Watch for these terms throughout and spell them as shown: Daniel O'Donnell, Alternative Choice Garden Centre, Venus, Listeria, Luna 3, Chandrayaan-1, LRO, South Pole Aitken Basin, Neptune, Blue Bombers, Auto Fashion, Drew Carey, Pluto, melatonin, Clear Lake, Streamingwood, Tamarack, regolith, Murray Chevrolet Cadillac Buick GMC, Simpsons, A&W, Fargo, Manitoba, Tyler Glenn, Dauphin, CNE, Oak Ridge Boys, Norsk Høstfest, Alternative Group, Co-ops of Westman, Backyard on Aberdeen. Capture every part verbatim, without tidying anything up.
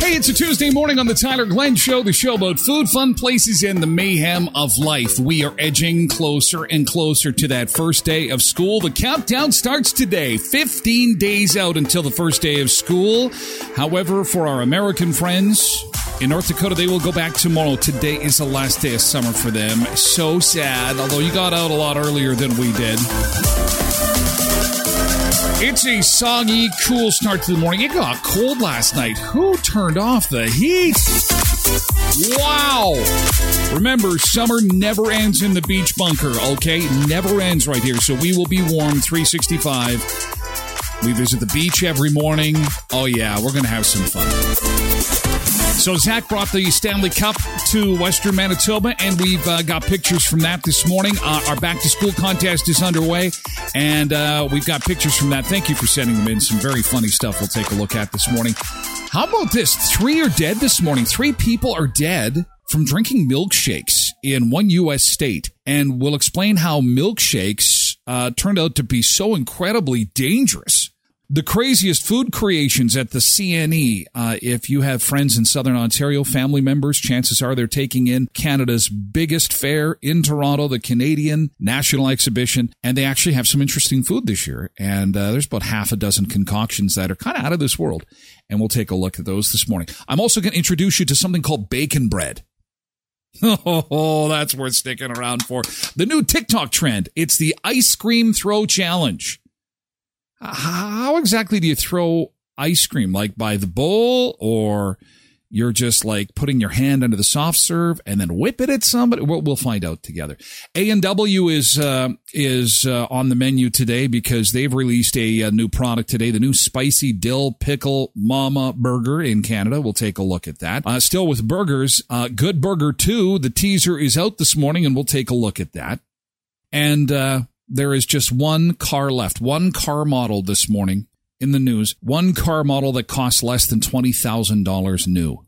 Hey, it's a Tuesday morning on the Tyler Glenn Show, the show about food, fun places, and the mayhem of life. We are edging closer and closer to that first day of school. The countdown starts today, fifteen days out until the first day of school. However, for our American friends in North Dakota, they will go back tomorrow. Today is the last day of summer for them. So sad, although you got out a lot earlier than we did. It's a soggy, cool start to the morning. It got cold last night. Who turned off the heat? Wow! Remember, summer never ends in the beach bunker, okay? Never ends right here. So we will be warm three sixty-five. We visit the beach every morning. Oh, yeah, we're going to have some fun. So Zach brought the Stanley Cup to Western Manitoba, and we've uh, got pictures from that this morning. Uh, our back-to-school contest is underway, and uh, we've got pictures from that. Thank you for sending them in. Some very funny stuff we'll take a look at this morning. How about this? Three are dead this morning. Three people are dead from drinking milkshakes in one U S state, and we'll explain how milkshakes uh, turned out to be so incredibly dangerous. The craziest food creations at the C N E. Uh, if you have friends in Southern Ontario, family members, chances are they're taking in Canada's biggest fair in Toronto, the Canadian National Exhibition, and they actually have some interesting food this year. And uh, there's about half a dozen concoctions that are kind of out of this world, and we'll take a look at those this morning. I'm also going to introduce you to something called bacon bread. Oh, that's worth sticking around for. The new TikTok trend. It's the ice cream throw challenge. How exactly do you throw ice cream? Like by the bowl, or you're just like putting your hand under the soft serve and then whip it at somebody? We'll find out together. A and W is uh, is uh, on the menu today because they've released a, a new product today, the new spicy dill pickle mama burger in Canada. We'll take a look at that. Uh, still with burgers, uh, Good Burger Two. The teaser is out this morning, and we'll take a look at that. And uh there is just one car left, one car model this morning in the news, one car model that costs less than twenty thousand dollars new,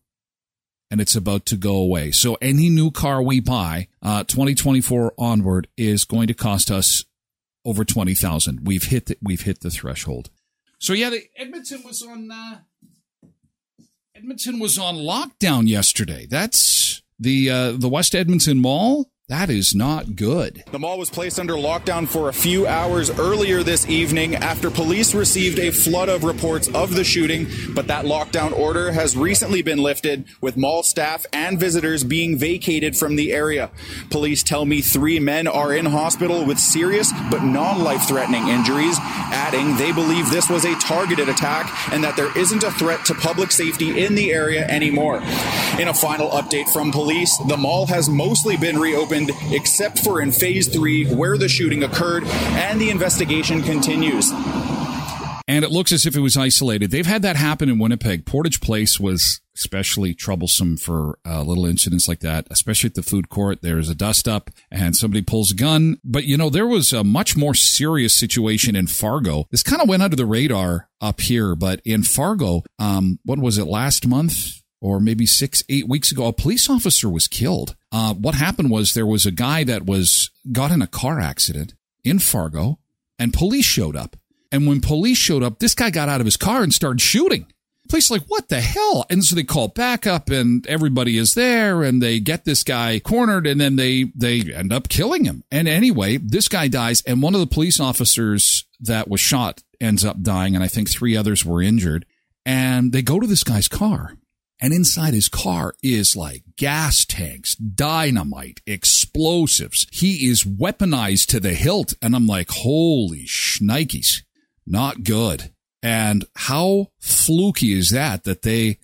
and it's about to go away. So any new car we buy, uh, twenty twenty-four onward, is going to cost us over twenty thousand dollars. We've hit the, we've hit the threshold. So yeah, the Edmonton was on uh, Edmonton was on lockdown yesterday. That's the uh, the West Edmonton Mall. That is not good. The mall was placed under lockdown for a few hours earlier this evening after police received a flood of reports of the shooting, but that lockdown order has recently been lifted, with mall staff and visitors being vacated from the area. Police tell me three men are in hospital with serious but non-life-threatening injuries, adding they believe this was a targeted attack and that there isn't a threat to public safety in the area anymore. In a final update from police, the mall has mostly been reopened except for in phase three, where the shooting occurred, and the investigation continues. And it looks as if it was isolated. They've had that happen in Winnipeg. Portage Place was especially troublesome for uh, little incidents like that, especially at the food court. There's a dust up and somebody pulls a gun. But, you know, there was a much more serious situation in Fargo. This kind of went under the radar up here. But in Fargo, um, what was it, last month? Or maybe six, eight weeks ago, a police officer was killed. Uh, what happened was there was a guy that was got in a car accident in Fargo, and police showed up. And when police showed up, this guy got out of his car and started shooting. The police are like, what the hell? And so they call backup and everybody is there and they get this guy cornered and then they, they end up killing him. And anyway, this guy dies and one of the police officers that was shot ends up dying and I think three others were injured. And they go to this guy's car and inside his car is like gas tanks, dynamite, explosives. He is weaponized to the hilt. And I'm like, holy shnikes, not good. And how fluky is that, that they,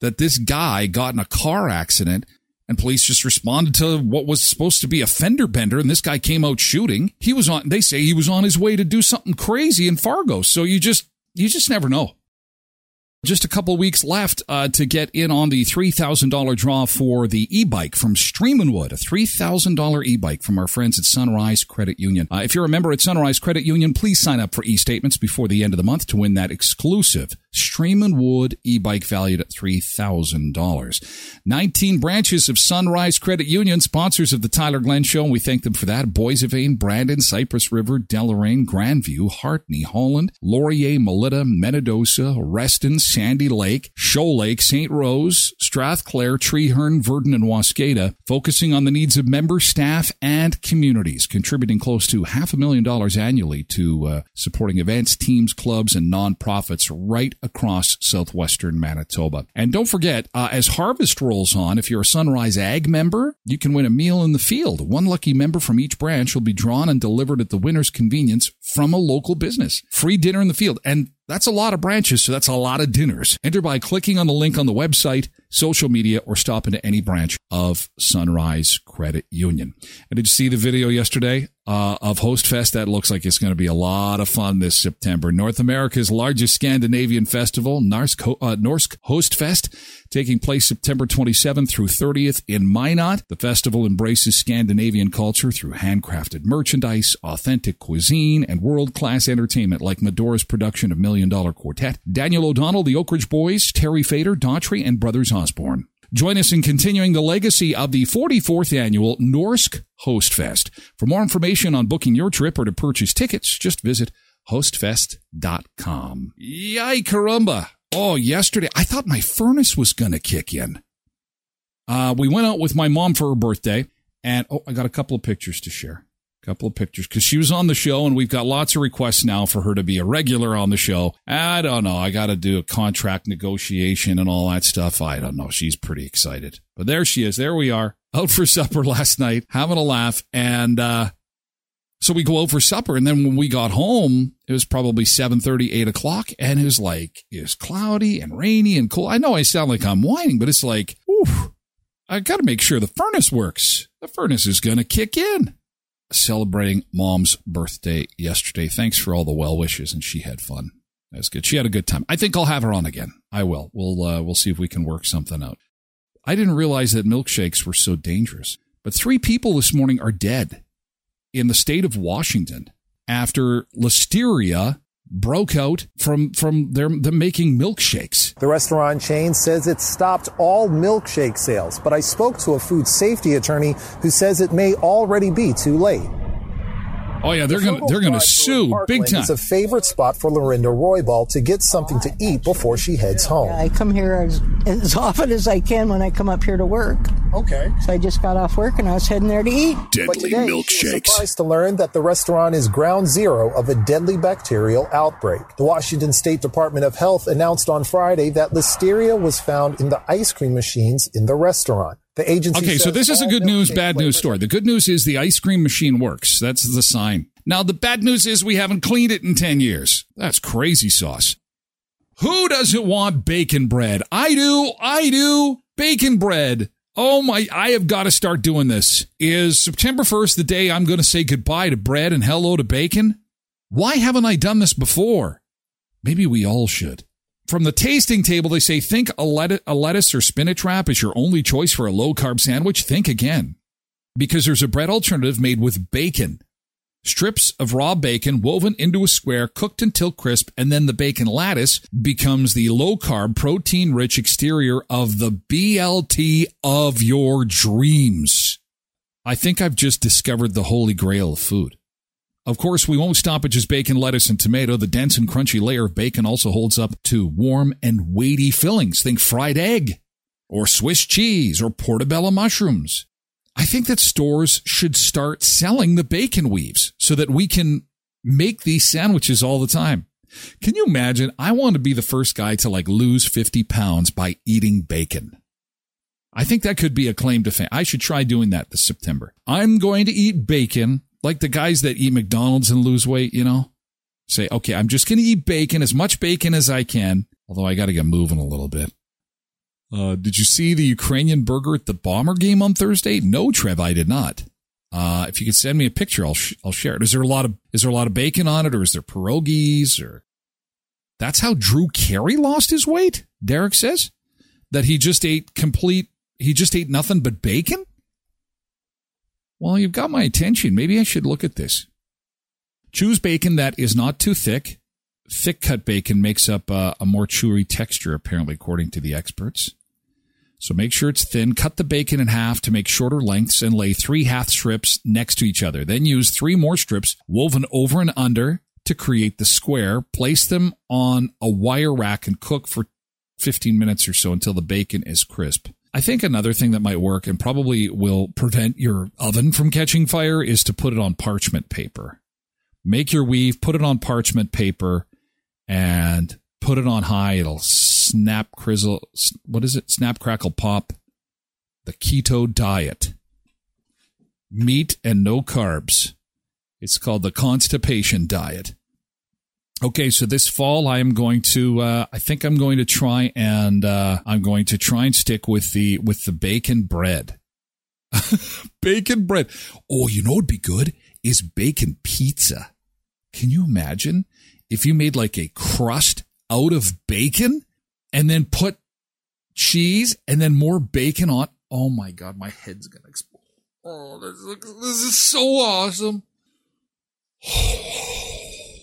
that this guy got in a car accident and police just responded to what was supposed to be a fender bender. And this guy came out shooting. He was on, they say he was on his way to do something crazy in Fargo. So you just, you just never know. Just a couple weeks left uh, to get in on the three thousand dollars draw for the e-bike from Streamingwood, a three thousand dollars e-bike from our friends at Sunrise Credit Union. Uh, if you're a member at Sunrise Credit Union, please sign up for e-statements before the end of the month to win that exclusive Streamingwood e-bike valued at three thousand dollars. nineteen branches of Sunrise Credit Union, sponsors of the Tyler Glenn Show, and we thank them for that. Boisevane, Brandon, Cypress River, Deloraine, Grandview, Hartney, Holland, Laurier, Melita, Menedosa, Reston, Sandy Lake, Shoal Lake, Saint Rose, Strathclair, Trehearne, Verdon, and Waskada, focusing on the needs of member, staff, and communities, contributing close to half a million dollars annually to uh, supporting events, teams, clubs, and nonprofits right across southwestern Manitoba. And don't forget, uh, as harvest rolls on, if you're a Sunrise Ag member, you can win a meal in the field. One lucky member from each branch will be drawn and delivered at the winner's convenience from a local business. Free dinner in the field. And that's a lot of branches, so that's a lot of dinners. Enter by clicking on the link on the website, social media, or stop into any branch of Sunrise Credit Union. And did you see the video yesterday uh, of Høstfest? That looks like it's going to be a lot of fun this September. North America's largest Scandinavian festival, Norsk, uh, Norsk Høstfest, taking place September twenty-seventh through thirtieth in Minot. The festival embraces Scandinavian culture through handcrafted merchandise, authentic cuisine, and world-class entertainment like Madora's production of Million Dollar Quartet, Daniel O'Donnell, the Oak Ridge Boys, Terry Fator, Daughtry, and Brothers Osborne. Join us in continuing the legacy of the forty-fourth annual Norsk Høstfest. For more information on booking your trip or to purchase tickets, just visit høstfest dot com. Yay, caramba. Oh, yesterday, I thought my furnace was going to kick in. Uh, we went out with my mom for her birthday, and oh, I got a couple of pictures to share. Couple of pictures because she was on the show and we've got lots of requests now for her to be a regular on the show. I don't know. I got to do a contract negotiation and all that stuff. I don't know. She's pretty excited. But there she is. There we are out for supper last night, having a laugh. And uh, so we go out for supper. And then when we got home, it was probably seven thirty, eight o'clock. And it was like, it was cloudy and rainy and cold. I know I sound like I'm whining, but it's like, oof, I got to make sure the furnace works. The furnace is going to kick in. Celebrating mom's birthday yesterday. Thanks for all the well wishes, and she had fun. That was good. She had a good time. I think I'll have her on again. I will. We'll uh, we'll see if we can work something out. I didn't realize that milkshakes were so dangerous, but three people this morning are dead in the state of Washington after Listeria broke out from from their, them making milkshakes. The restaurant chain says it stopped all milkshake sales, but I spoke to a food safety attorney who says it may already be too late. Oh yeah, they're the gonna they're gonna sue big time. It's a favorite spot for Lorinda Roybal to get something to eat before she heads home. I come here as, as often as I can when I come up here to work. Okay. So I just got off work and I was heading there to eat. Deadly but today, milkshakes. She was surprised to learn that the restaurant is ground zero of a deadly bacterial outbreak. The Washington State Department of Health announced on Friday that Listeria was found in the ice cream machines in the restaurant. The agency okay, so this is a good news, bad news story. The good news is the ice cream machine works. That's the sign. Now, the bad news is we haven't cleaned it in ten years. That's crazy sauce. Who doesn't want bacon bread? I do. I do. Bacon bread. Oh, my. I have got to start doing this. Is September first the day I'm going to say goodbye to bread and hello to bacon? Why haven't I done this before? Maybe we all should. From the tasting table, they say, think a lettuce or spinach wrap is your only choice for a low-carb sandwich? Think again. Because there's a bread alternative made with bacon. Strips of raw bacon woven into a square, cooked until crisp, and then the bacon lattice becomes the low-carb, protein-rich exterior of the B L T of your dreams. I think I've just discovered the holy grail of food. Of course, we won't stop at just bacon, lettuce, and tomato. The dense and crunchy layer of bacon also holds up to warm and weighty fillings. Think fried egg or Swiss cheese or portobello mushrooms. I think that stores should start selling the bacon weaves so that we can make these sandwiches all the time. Can you imagine? I want to be the first guy to like lose fifty pounds by eating bacon. I think that could be a claim to fame. I should try doing that this September. I'm going to eat bacon. Like the guys that eat McDonald's and lose weight, you know, say, okay, I'm just going to eat bacon, as much bacon as I can, although I got to get moving a little bit. Uh, did you see the Ukrainian burger at the Bomber game on Thursday? No, Trev, I did not. Uh, if you could send me a picture, I'll sh- I'll share it. Is there a lot of is there a lot of bacon on it, or is there pierogies? Or that's how Drew Carey lost his weight, Derek says, that he just ate complete. He just ate nothing but bacon. Well, you've got my attention. Maybe I should look at this. Choose bacon that is not too thick. Thick-cut bacon makes up uh, a more chewy texture, apparently, according to the experts. So make sure it's thin. Cut the bacon in half to make shorter lengths and lay three half strips next to each other. Then use three more strips woven over and under to create the square. Place them on a wire rack and cook for fifteen minutes or so until the bacon is crisp. I think another thing that might work and probably will prevent your oven from catching fire is to put it on parchment paper. Make your weave, put it on parchment paper, and put it on high. It'll snap, crizzle, what is it? Snap, crackle, pop. The keto diet. Meat and no carbs. It's called the constipation diet. Okay, so this fall I am going to, uh, I think I'm going to try and, uh, I'm going to try and stick with the, with the bacon bread. Bacon bread. Oh, you know what'd be good is bacon pizza. Can you imagine if you made like a crust out of bacon and then put cheese and then more bacon on? Oh my God, my head's going to explode. Oh, this, this is so awesome.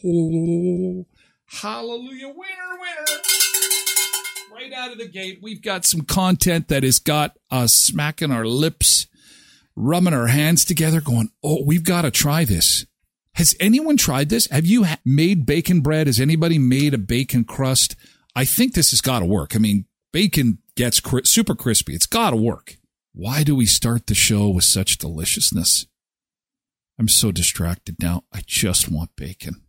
Oh, hallelujah. Winner, winner. Right out of the gate, we've got some content that has got us smacking our lips, rubbing our hands together, going, oh, we've got to try this. Has anyone tried this? Have you made bacon bread? Has anybody made a bacon crust? I think this has got to work. I mean, bacon gets cri- super crispy. It's got to work. Why do we start the show with such deliciousness? I'm so distracted now. I just want bacon.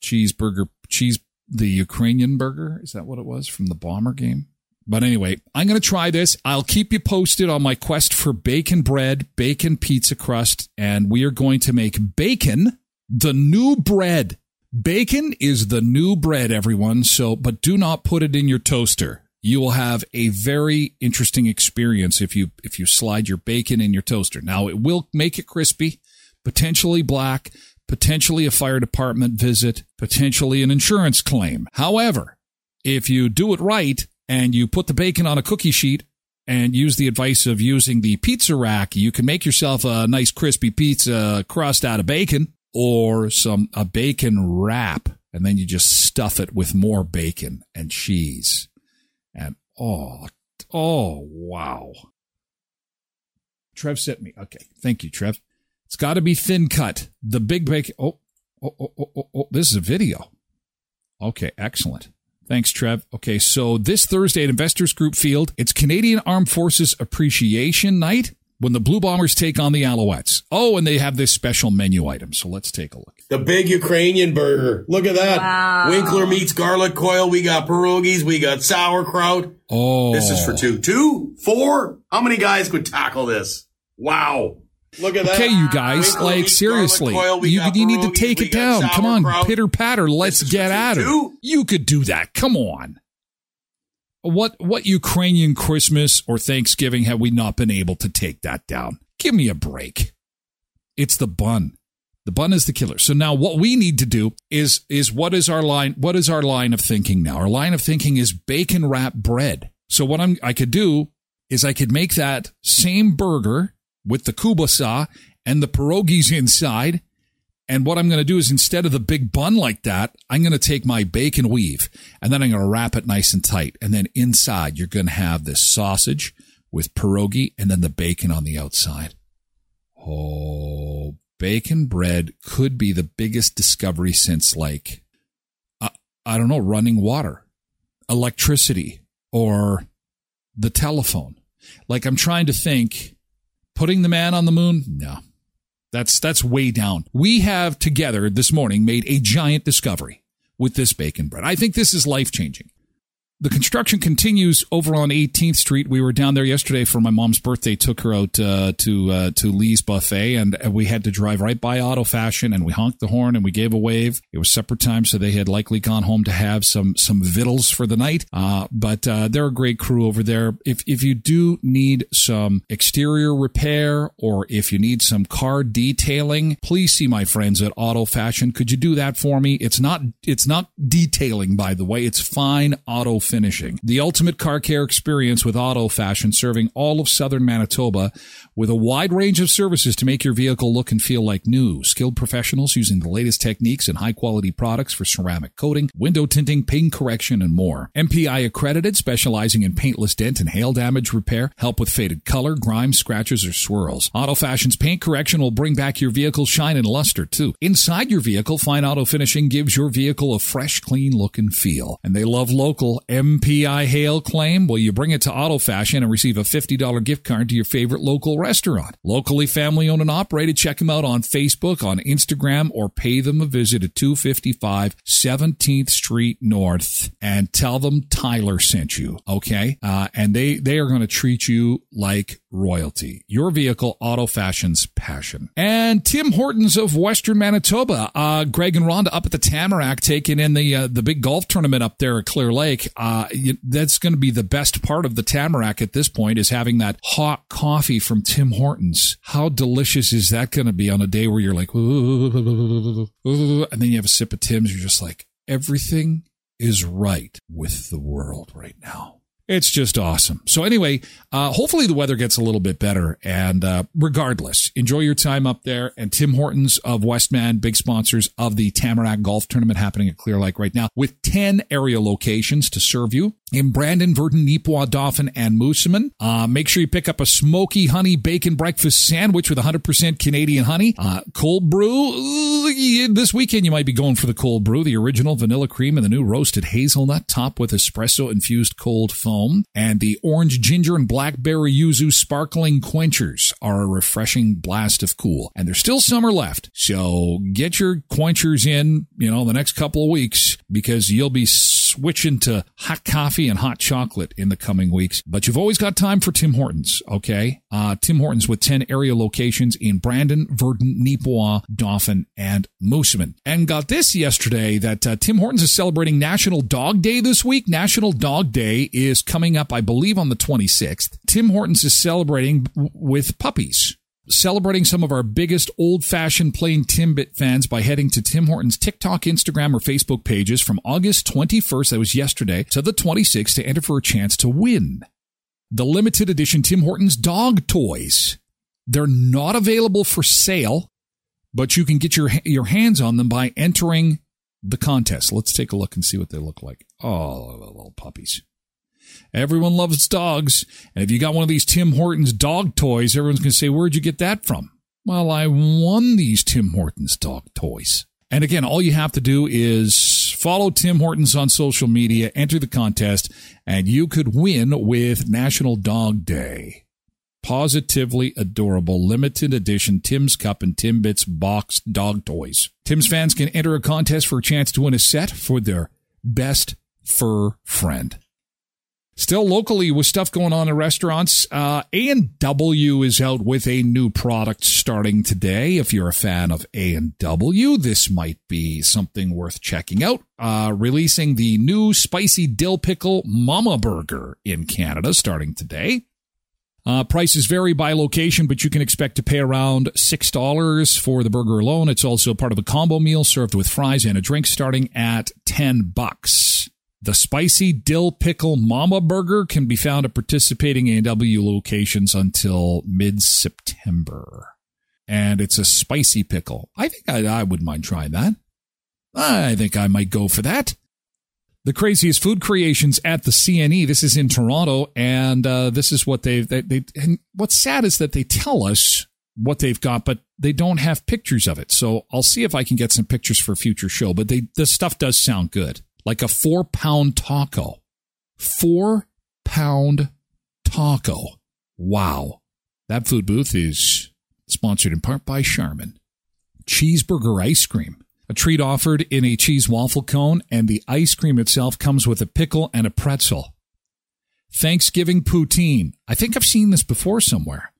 Cheeseburger, cheese, the Ukrainian burger. Is that what it was from the Bomber game? But anyway, I'm going to try this. I'll keep you posted on my quest for bacon bread, bacon pizza crust, and we are going to make bacon the new bread. Bacon is the new bread, everyone. So, but do not put it in your toaster. You will have a very interesting experience if you, if you slide your bacon in your toaster. Now, it will make it crispy, potentially black, potentially a fire department visit, potentially an insurance claim. However, if you do it right and you put the bacon on a cookie sheet and use the advice of using the pizza rack, you can make yourself a nice crispy pizza crust out of bacon or some a bacon wrap. And then you just stuff it with more bacon and cheese. And oh, oh, wow. Trev sent me. Okay. Thank you, Trev. It's got to be thin cut. The big bacon. Oh, oh, oh, oh, oh, oh, this is a video. Okay, excellent. Thanks, Trev. Okay, so this Thursday at Investors Group Field, it's Canadian Armed Forces Appreciation Night when the Blue Bombers take on the Alouettes. Oh, and they have this special menu item, so let's take a look. The big Ukrainian burger. Look at that. Wow. Winkler meats, garlic coil. We got pierogies. We got sauerkraut. Oh. This is for two. Two? Four? How many guys could tackle this? Wow. Look at that. Okay, you guys, Winkler, like, seriously, coil, you, you need to take it down. Come on, pitter-patter, let's get at it. You could do that. Come on. What what Ukrainian Christmas or Thanksgiving have we not been able to take that down? Give me a break. It's the bun. The bun is the killer. So now what we need to do is is what is our line what is our line of thinking now? Our line of thinking is bacon wrap bread. So what I'm I could do is I could make that same burger with the kielbasa and the pierogies inside. And what I'm going to do is instead of the big bun like that, I'm going to take my bacon weave and then I'm going to wrap it nice and tight. And then inside, you're going to have this sausage with pierogi and then the bacon on the outside. Oh, bacon bread could be the biggest discovery since, like, I, I don't know, running water, electricity, or the telephone. Like, I'm trying to think, putting the man on the moon? No, that's that's way down. We have together this morning made a giant discovery with this bacon bread. I think this is life-changing. The construction continues over on eighteenth street. We were down there yesterday for my mom's birthday. Took her out uh, to uh, to Lee's Buffet, and we had to drive right by Auto Fashion, and we honked the horn, and we gave a wave. It was supper time, so they had likely gone home to have some some vittles for the night. Uh, but uh, they're a great crew over there. If if you do need some exterior repair, or if you need some car detailing, please see my friends at Auto Fashion. Could you do that for me? It's not it's not detailing, by the way. It's fine auto finishing. The ultimate car care experience with Auto Fashion, serving all of southern Manitoba with a wide range of services to make your vehicle look and feel like new. Skilled professionals using the latest techniques and high-quality products for ceramic coating, window tinting, paint correction, and more. M P I accredited, specializing in paintless dent and hail damage repair, help with faded color, grime, scratches, or swirls. Auto Fashion's paint correction will bring back your vehicle's shine and luster, too. Inside your vehicle, fine auto finishing gives your vehicle a fresh, clean look and feel. And they love local. M P I hail claim? Well, you bring it to Auto Fashion and receive a fifty dollars gift card to your favorite local restaurant. Locally family-owned and operated. Check them out on Facebook, on Instagram, or pay them a visit at two fifty-five seventeenth street north and tell them Tyler sent you, okay? Uh, and they, they are going to treat you like royalty. Your vehicle, Auto Fashion's passion. And Tim Hortons of Western Manitoba. Uh, Greg and Rhonda up at the Tamarack taking in the, uh, the big golf tournament up there at Clear Lake. Uh, that's going to be the best part of the Tamarack at this point, is having that hot coffee from Tim Hortons. How delicious is that going to be on a day where you're like, ooh, ooh, and then you have a sip of Tim's. You're just like, everything is right with the world right now. It's just awesome. So anyway, uh, hopefully the weather gets a little bit better. And uh, regardless, enjoy your time up there. And Tim Hortons of Westman, big sponsors of the Tamarack Golf Tournament happening at Clear Lake right now, with ten area locations to serve you in Brandon, Verdun, Neepawa, Dauphin, and Moosomin. Uh, make sure you pick up a smoky honey bacon breakfast sandwich with one hundred percent Canadian honey. Uh, cold brew. This weekend, you might be going for the cold brew, the original vanilla cream and the new roasted hazelnut, topped with espresso-infused cold foam. And the orange, ginger, and blackberry yuzu sparkling quenchers are a refreshing blast of cool. And there's still summer left, so get your quenchers in, you know, the next couple of weeks, because you'll be switching to hot coffee and hot chocolate in the coming weeks. But you've always got time for Tim Hortons, okay? Uh, Tim Hortons with ten area locations in Brandon, Verdun, Neepawa, Dauphin, and Moosomin. And got this yesterday, that uh, Tim Hortons is celebrating National Dog Day this week. National Dog Day is coming up, I believe, on the twenty-sixth. Tim Hortons is celebrating w- with puppies. Celebrating some of our biggest old-fashioned plain Timbit fans by heading to Tim Hortons' TikTok, Instagram, or Facebook pages from August twenty-first, that was yesterday, to the twenty-sixth to enter for a chance to win the limited edition Tim Hortons dog toys. They're not available for sale, but you can get your your hands on them by entering the contest. Let's take a look and see what they look like. Oh, little puppies. Everyone loves dogs, and if you got one of these Tim Hortons dog toys, everyone's going to say, where'd you get that from? Well, I won these Tim Hortons dog toys. And again, all you have to do is follow Tim Hortons on social media, enter the contest, and you could win with National Dog Day. Positively adorable limited edition Tim's Cup and Timbits boxed dog toys. Tim's fans can enter a contest for a chance to win a set for their best fur friend. Still locally with stuff going on in restaurants, uh, A and W is out with a new product starting today. If you're a fan of A and W, this might be something worth checking out. Uh, releasing the new spicy dill pickle Mama Burger in Canada starting today. Uh, prices vary by location, but you can expect to pay around six dollars for the burger alone. It's also part of a combo meal served with fries and a drink starting at ten bucks. The spicy dill pickle Mama Burger can be found at participating A and W locations until mid-September. And it's a spicy pickle. I think I, I wouldn't mind trying that. I think I might go for that. The craziest food creations at the C N E. This is in Toronto, and uh, this is what they've... They, they, and what's sad is that they tell us what they've got, but they don't have pictures of it. So I'll see if I can get some pictures for a future show. But they, this stuff does sound good. Like a four pound taco. Four pound taco. Wow. That food booth is sponsored in part by Charmin. Cheeseburger ice cream. A treat offered in a cheese waffle cone, and the ice cream itself comes with a pickle and a pretzel. Thanksgiving poutine. I think I've seen this before somewhere.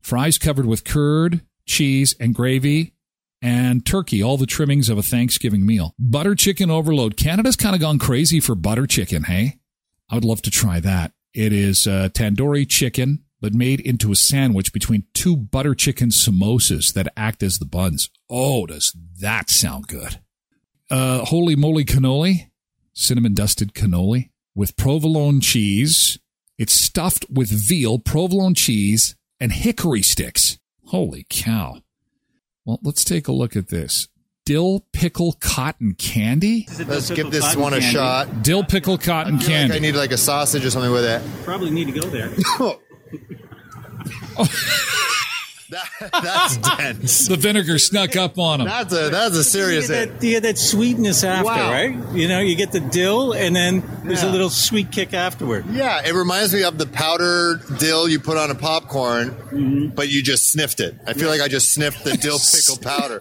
Fries covered with curd, cheese, and gravy, and turkey, all the trimmings of a Thanksgiving meal. Butter chicken overload. Canada's kind of gone crazy for butter chicken, hey? I would love to try that. It is uh, tandoori chicken, but made into a sandwich between two butter chicken samosas that act as the buns. Oh, does that sound good. Uh, holy moly cannoli, cinnamon dusted cannoli with provolone cheese. It's stuffed with veal, provolone cheese, and hickory sticks. Holy cow. Well, let's take a look at this. Dill pickle cotton candy? Let's give this one candy. a shot. Dill pickle cotton I feel candy. Like I need like a sausage or something with it. Probably need to go there. Oh. that, that's dense. The vinegar snuck up on him. That's a that's a serious hit. You, you get that sweetness after, wow. right? You know, you get the dill, and then there's yeah. a little sweet kick afterward. Yeah, it reminds me of the powdered dill you put on a popcorn, mm-hmm. but you just sniffed it. I feel yeah. like I just sniffed the dill pickle powder.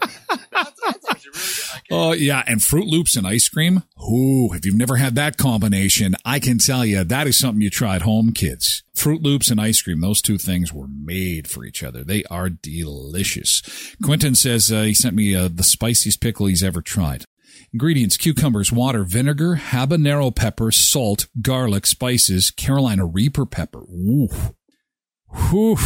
that's, that's actually really good. Oh, yeah, and Fruit Loops and ice cream. Ooh, if you've never had that combination, I can tell you that is something you try at home, kids. Fruit Loops and ice cream, those two things were made for each other. They are delicious. Quentin says uh, he sent me uh, the spiciest pickle he's ever tried. Ingredients, cucumbers, water, vinegar, habanero pepper, salt, garlic, spices, Carolina Reaper pepper. Ooh. Whew.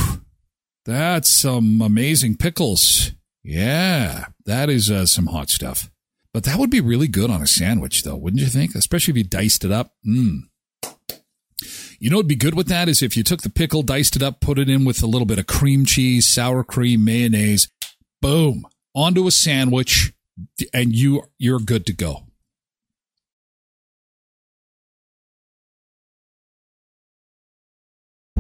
That's some amazing pickles. Yeah, that is uh, some hot stuff. But that would be really good on a sandwich, though, wouldn't you think? Especially if you diced it up. Mmm. You know what would be good with that is if you took the pickle, diced it up, put it in with a little bit of cream cheese, sour cream, mayonnaise, boom, onto a sandwich, and you, you're good to go.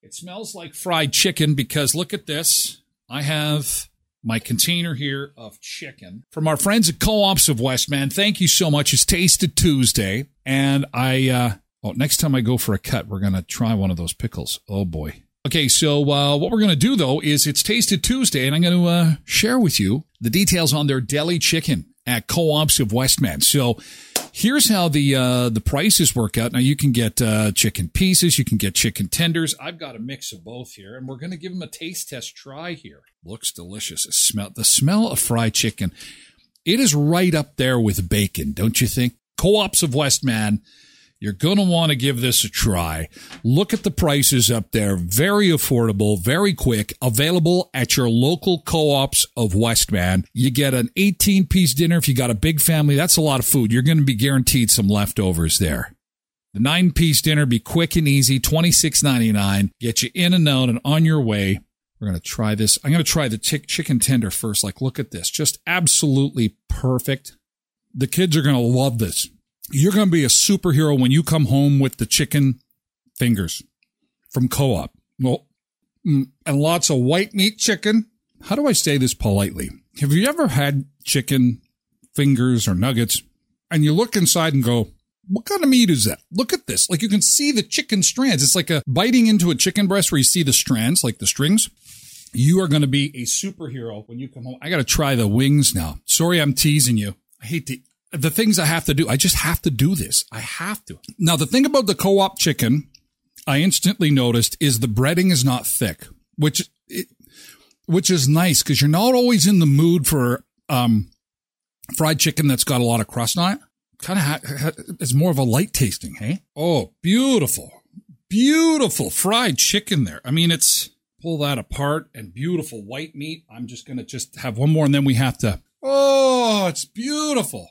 It smells like fried chicken because look at this. I have my container here of chicken from our friends at Co-ops of Westman. Thank you so much. It's Tasted Tuesday. And I, uh, oh, next time I go for a cut, we're going to try one of those pickles. Oh, boy. Okay, so uh, what we're going to do, though, is it's Tasted Tuesday, and I'm going to uh, share with you the details on their deli chicken at Co-ops of Westman. So here's how the uh, the prices work out. Now, you can get uh, chicken pieces. You can get chicken tenders. I've got a mix of both here, and we're going to give them a taste test try here. Looks delicious. The smell, the smell of fried chicken, it is right up there with bacon, don't you think? Co-ops of Westman, you're going to want to give this a try. Look at the prices up there. Very affordable, very quick, available at your local Co-ops of Westman. You get an eighteen-piece dinner. If you got a big family, that's a lot of food. You're going to be guaranteed some leftovers there. The nine-piece dinner, be quick and easy, twenty-six ninety-nine. Get you in and out and on your way. We're going to try this. I'm going to try the chick- chicken tender first. Like, look at this. Just absolutely perfect. The kids are going to love this. You're going to be a superhero when you come home with the chicken fingers from Co-op. Well, and lots of white meat chicken. How do I say this politely? Have you ever had chicken fingers or nuggets and you look inside and go, what kind of meat is that? Look at this. Like, you can see the chicken strands. It's like a biting into a chicken breast where you see the strands, like the strings. You are going to be a superhero when you come home. I got to try the wings now. Sorry, I'm teasing you. I hate to, the things I have to do. I just have to do this. I have to. Now, the thing about the co-op chicken I instantly noticed is the breading is not thick, which it, which is nice because you're not always in the mood for um, fried chicken that's got a lot of crust on it. Kind of ha- it's more of a light tasting, hey? Oh, beautiful, beautiful fried chicken there. I mean, it's pull that apart and beautiful white meat. I'm just going to just have one more and then we have to. Oh, it's beautiful.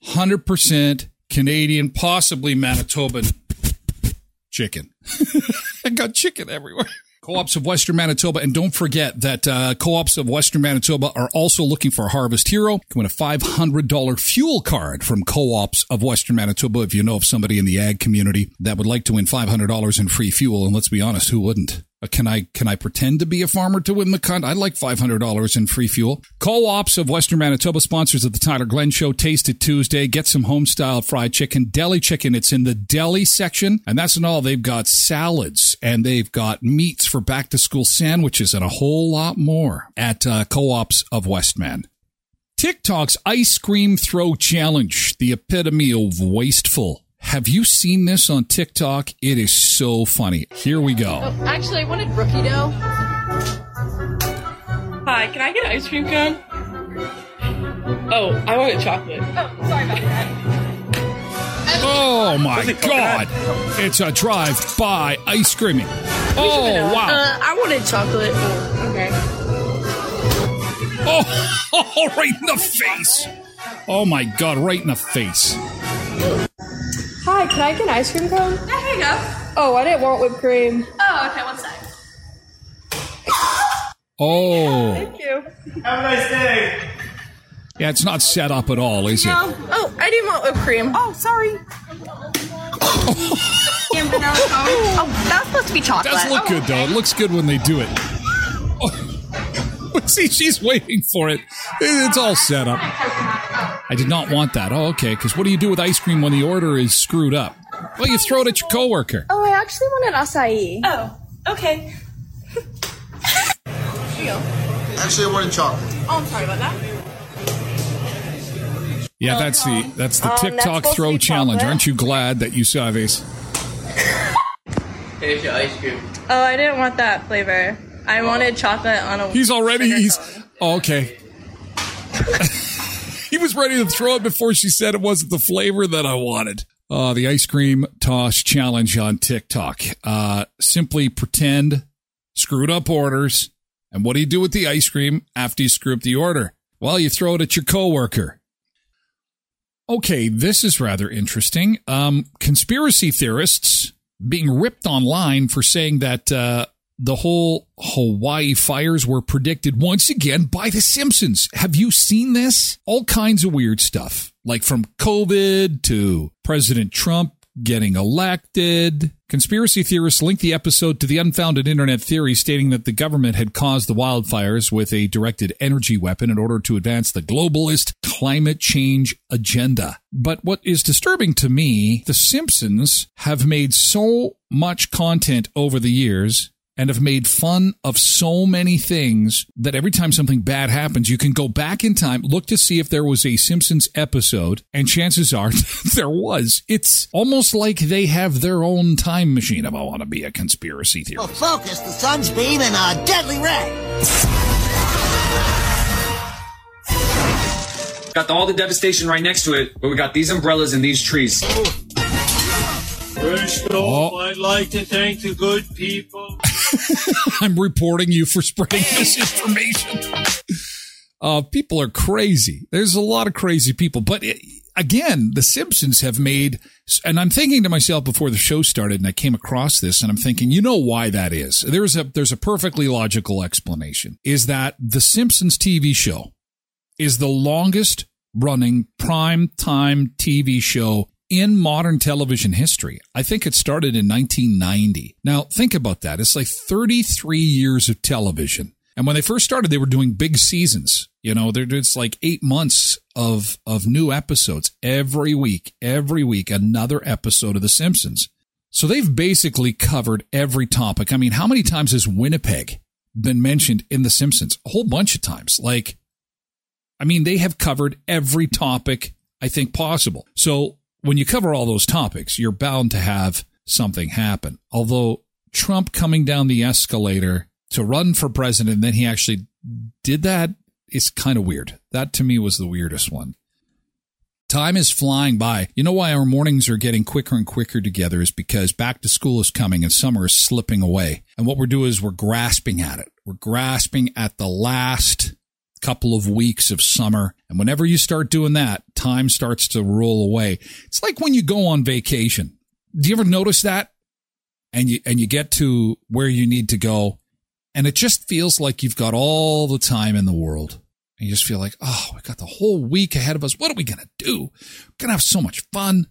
one hundred percent Canadian, possibly Manitoban chicken. I got chicken everywhere. Co-ops of Western Manitoba. And don't forget that uh, Co-ops of Western Manitoba are also looking for a Harvest Hero. You can win a five hundred dollars fuel card from Co-ops of Western Manitoba if you know of somebody in the ag community that would like to win five hundred dollars in free fuel. And let's be honest, who wouldn't? Uh, can I can I pretend to be a farmer to win the con? I'd like five hundred dollars in free fuel. Co-ops of Western Manitoba, sponsors of the Tyler Glenn Show. Taste it Tuesday. Get some home-style fried chicken. Deli chicken, it's in the deli section. And that's not all. They've got salads and they've got meats for back-to-school sandwiches and a whole lot more at uh, Co-ops of Westman. TikTok's Ice Cream Throw Challenge, the epitome of wasteful. Have you seen this on TikTok? It is so funny. Here we go. Oh, actually, I wanted rookie dough. Hi, can I get an ice cream cone? Oh, I wanted chocolate. Oh, sorry about that. Oh, my God. It's a drive-by ice creaming. Oh, wow. Uh, I wanted chocolate. Okay. Oh, right in the face. Oh, my God, right in the face. Hi, can I get an ice cream cone? Yeah, here you go. Oh, I didn't want whipped cream. Oh, okay, one sec. Oh. Thank you. Have a nice day. Yeah, it's not set up at all, is no. it? Oh, I didn't want whipped cream. Oh, sorry. Oh, that's supposed to be chocolate. It does look oh, good, though. It looks good when they do it. Oh. See, she's waiting for it. It's all set up. I did not want that. Oh, okay. Because what do you do with ice cream when the order is screwed up? Well, you throw it at your coworker. Oh, I actually want an acai. Oh, okay. Here you go. Actually, I wanted chocolate. Oh, I'm sorry about that. Yeah, that's the that's the um, TikTok that's throw challenge. Chocolate. Aren't you glad that you saw these? Here's your ice cream. Oh, I didn't want that flavor. I oh. wanted chocolate on a. He's already. He's oh, okay. He was ready to throw it before she said it wasn't the flavor that I wanted. Uh, the ice cream toss challenge on TikTok. Uh, simply pretend screwed up orders. And what do you do with the ice cream after you screw up the order? Well, you throw it at your coworker. Okay, this is rather interesting. Um, conspiracy theorists being ripped online for saying that uh, the whole Hawaii fires were predicted once again by The Simpsons. Have you seen this? All kinds of weird stuff, like from COVID to President Trump getting elected. Conspiracy theorists link the episode to the unfounded internet theory stating that the government had caused the wildfires with a directed energy weapon in order to advance the globalist climate change agenda. But what is disturbing to me, The Simpsons have made so much content over the years and have made fun of so many things that every time something bad happens, you can go back in time, look to see if there was a Simpsons episode, and chances are there was. It's almost like they have their own time machine, if I want to be a conspiracy theorist. Well, focus the sun's beam in a deadly ray. Got all the devastation right next to it, but we got these umbrellas and these trees. Oh. First off, oh. I'd like to thank the good people. I'm reporting you for spreading misinformation. Uh, people are crazy. There's a lot of crazy people. But it, again, The Simpsons have made, and I'm thinking to myself before the show started, and I came across this, and I'm thinking, you know why that is. There's a, there's a perfectly logical explanation, is that The Simpsons T V show is the longest running prime time T V show in modern television history. I think it started in nineteen ninety. Now, think about that. It's like thirty-three years of television. And when they first started, they were doing big seasons. You know, it's like eight months of of new episodes every week, every week, another episode of The Simpsons. So they've basically covered every topic. I mean, how many times has Winnipeg been mentioned in The Simpsons? A whole bunch of times. Like, I mean, they have covered every topic I think possible. So when you cover all those topics, you're bound to have something happen. Although Trump coming down the escalator to run for president, and then he actually did that, is kind of weird. That to me was the weirdest one. Time is flying by. You know why our mornings are getting quicker and quicker together is because back to school is coming and summer is slipping away. And what we're doing is we're grasping at it. We're grasping at the last couple of weeks of summer. And whenever you start doing that, time starts to roll away. It's like when you go on vacation. Do you ever notice that? And you, and you get to where you need to go, and it just feels like you've got all the time in the world. And you just feel like, oh, we got the whole week ahead of us. What are we going to do? We're going to have so much fun.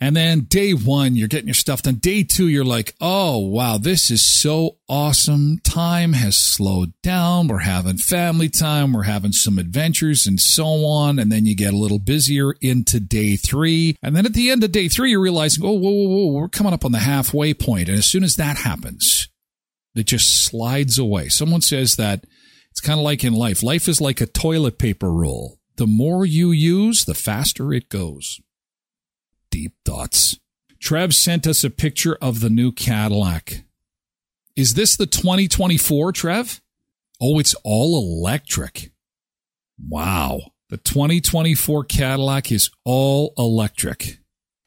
And then day one, you're getting your stuff done. Day two, you're like, oh, wow, this is so awesome. Time has slowed down. We're having family time. We're having some adventures and so on. And then you get a little busier into day three. And then at the end of day three, you're realizing, oh, whoa, whoa, whoa, we're coming up on the halfway point. And as soon as that happens, it just slides away. Someone says that it's kind of like in life. Life is like a toilet paper roll. The more you use, the faster it goes. Deep thoughts. Trev sent us a picture of the new Cadillac. Is this the twenty twenty-four, Trev? Oh, it's all electric. Wow. The twenty twenty-four Cadillac is all electric.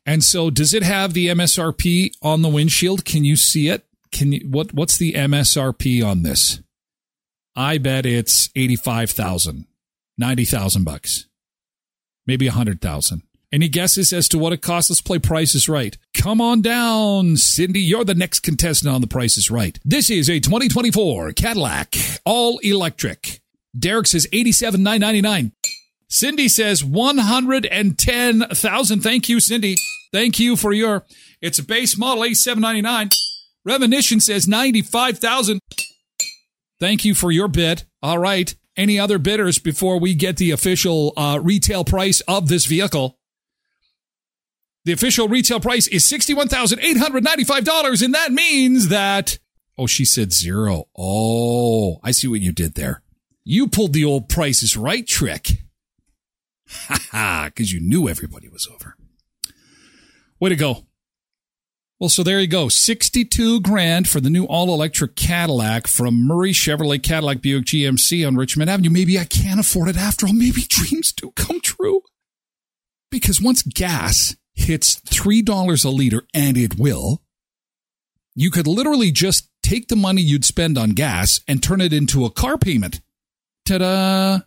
And so does it have the M S R P on the windshield? Can you see it? Can you, what what's the M S R P on this? I bet it's eighty-five thousand dollars, ninety thousand bucks, maybe one hundred thousand dollars. Any guesses as to what it costs? Let's play Price is Right. Come on down, Cindy. You're the next contestant on The Price is Right. This is a twenty twenty-four Cadillac, all electric. Derek says eighty-seven thousand nine hundred ninety-nine dollars. Cindy says one hundred ten thousand dollars. Thank you, Cindy. Thank you for your, it's a base model, eighty-seven thousand nine hundred ninety-nine dollars. Revenition says ninety-five thousand dollars. Thank you for your bid. All right. Any other bidders before we get the official uh, retail price of this vehicle? The official retail price is sixty-one thousand eight hundred ninety-five dollars, and that means that... Oh, she said zero. Oh, I see what you did there. You pulled the old Price is Right trick. Ha ha, because you knew everybody was over. Way to go. Well, so there you go. sixty-two grand for the new all-electric Cadillac from Murray Chevrolet Cadillac Buick G M C on Richmond Avenue. Maybe I can't afford it after all. Maybe dreams do come true. Because once gas hits three dollars a liter, and it will, you could literally just take the money you'd spend on gas and turn it into a car payment. Ta-da!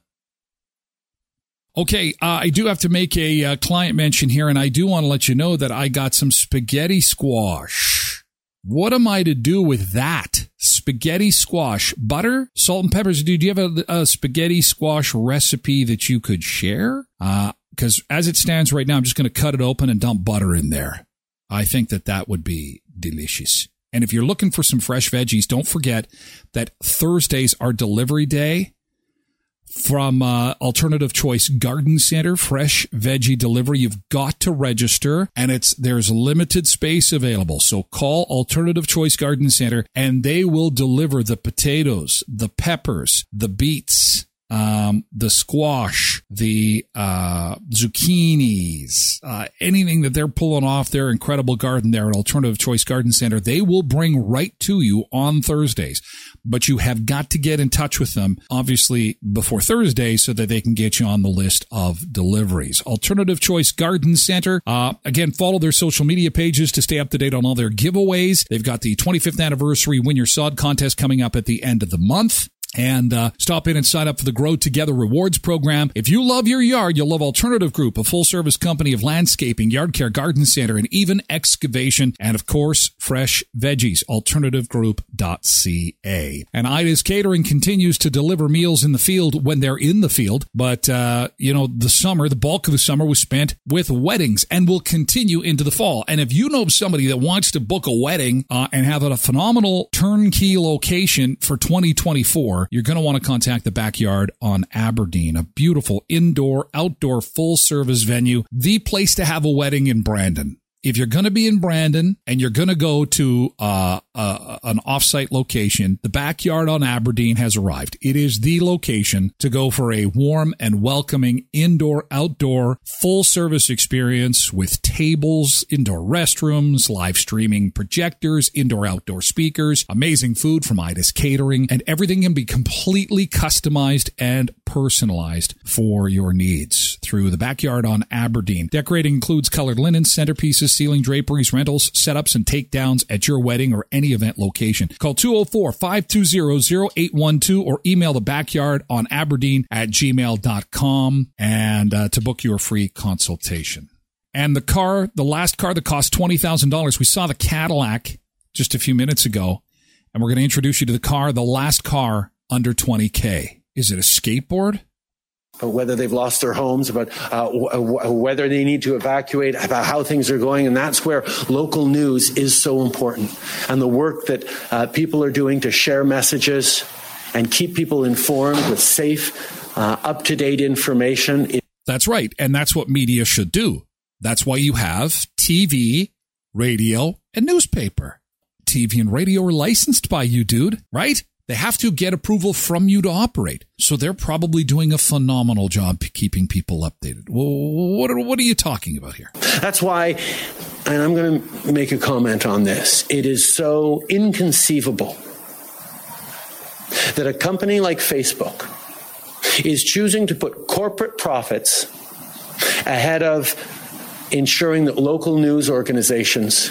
Okay, uh, I do have to make a uh, client mention here, and I do want to let you know that I got some spaghetti squash. What am I to do with that? Spaghetti squash, butter, salt and peppers. Dude, do you have a, a spaghetti squash recipe that you could share? Because uh, as it stands right now, I'm just going to cut it open and dump butter in there. I think that that would be delicious. And if you're looking for some fresh veggies, don't forget that Thursdays are delivery day. From uh, Alternative Choice Garden Centre, fresh veggie delivery. You've got to register, and it's there's limited space available. So call Alternative Choice Garden Centre, and they will deliver the potatoes, the peppers, the beets, um, the squash, the uh, zucchinis, uh, anything that they're pulling off their incredible garden there at Alternative Choice Garden Centre. They will bring right to you on Thursdays. But you have got to get in touch with them, obviously, before Thursday so that they can get you on the list of deliveries. Alternative Choice Garden Centre. Uh, again, follow their social media pages to stay up to date on all their giveaways. They've got the twenty-fifth anniversary Win Your Sod contest coming up at the end of the month. And uh, stop in and sign up for the Grow Together Rewards program. If you love your yard, you'll love Alternative Group, a full-service company of landscaping, yard care, garden center, and even excavation. And, of course, fresh veggies, alternative group dot c a. And Aida's Catering continues to deliver meals in the field when they're in the field. But, uh, you know, the summer, the bulk of the summer was spent with weddings and will continue into the fall. And if you know somebody that wants to book a wedding uh, and have a phenomenal turnkey location for twenty twenty-four, more, you're going to want to contact the Backyard on Aberdeen, a beautiful indoor, outdoor, full-service venue, the place to have a wedding in Brandon. If you're going to be in Brandon and you're going to go to uh, uh, an offsite location, the Backyard on Aberdeen has arrived. It is the location to go for a warm and welcoming indoor, outdoor, full-service experience with tables, indoor restrooms, live streaming projectors, indoor, outdoor speakers, amazing food from Aida's Catering, and everything can be completely customized and personalized for your needs through the Backyard on Aberdeen. Decorating includes colored linen, centerpieces, ceiling draperies, rentals, setups, and takedowns at your wedding or any event location. Call two oh four, five two zero, zero eight one two or email the Backyard on Aberdeen at gmail dot com and uh, to book your free consultation. And the car, the last car that cost twenty thousand dollars, we saw the Cadillac just a few minutes ago, and we're going to introduce you to the car, the last car under twenty K. Is it a skateboard? Whether they've lost their homes, about uh, w- w- whether they need to evacuate, about how things are going. And that's where local news is so important. And the work that uh, people are doing to share messages and keep people informed with safe, uh, up-to-date information. That's right. And that's what media should do. That's why you have T V, radio, and newspaper. T V and radio are licensed by you, dude, right? They have to get approval from you to operate. So they're probably doing a phenomenal job keeping people updated. What are, what are you talking about here? That's why, and I'm going to make a comment on this, it is so inconceivable that a company like Facebook is choosing to put corporate profits ahead of ensuring that local news organizations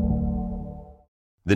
The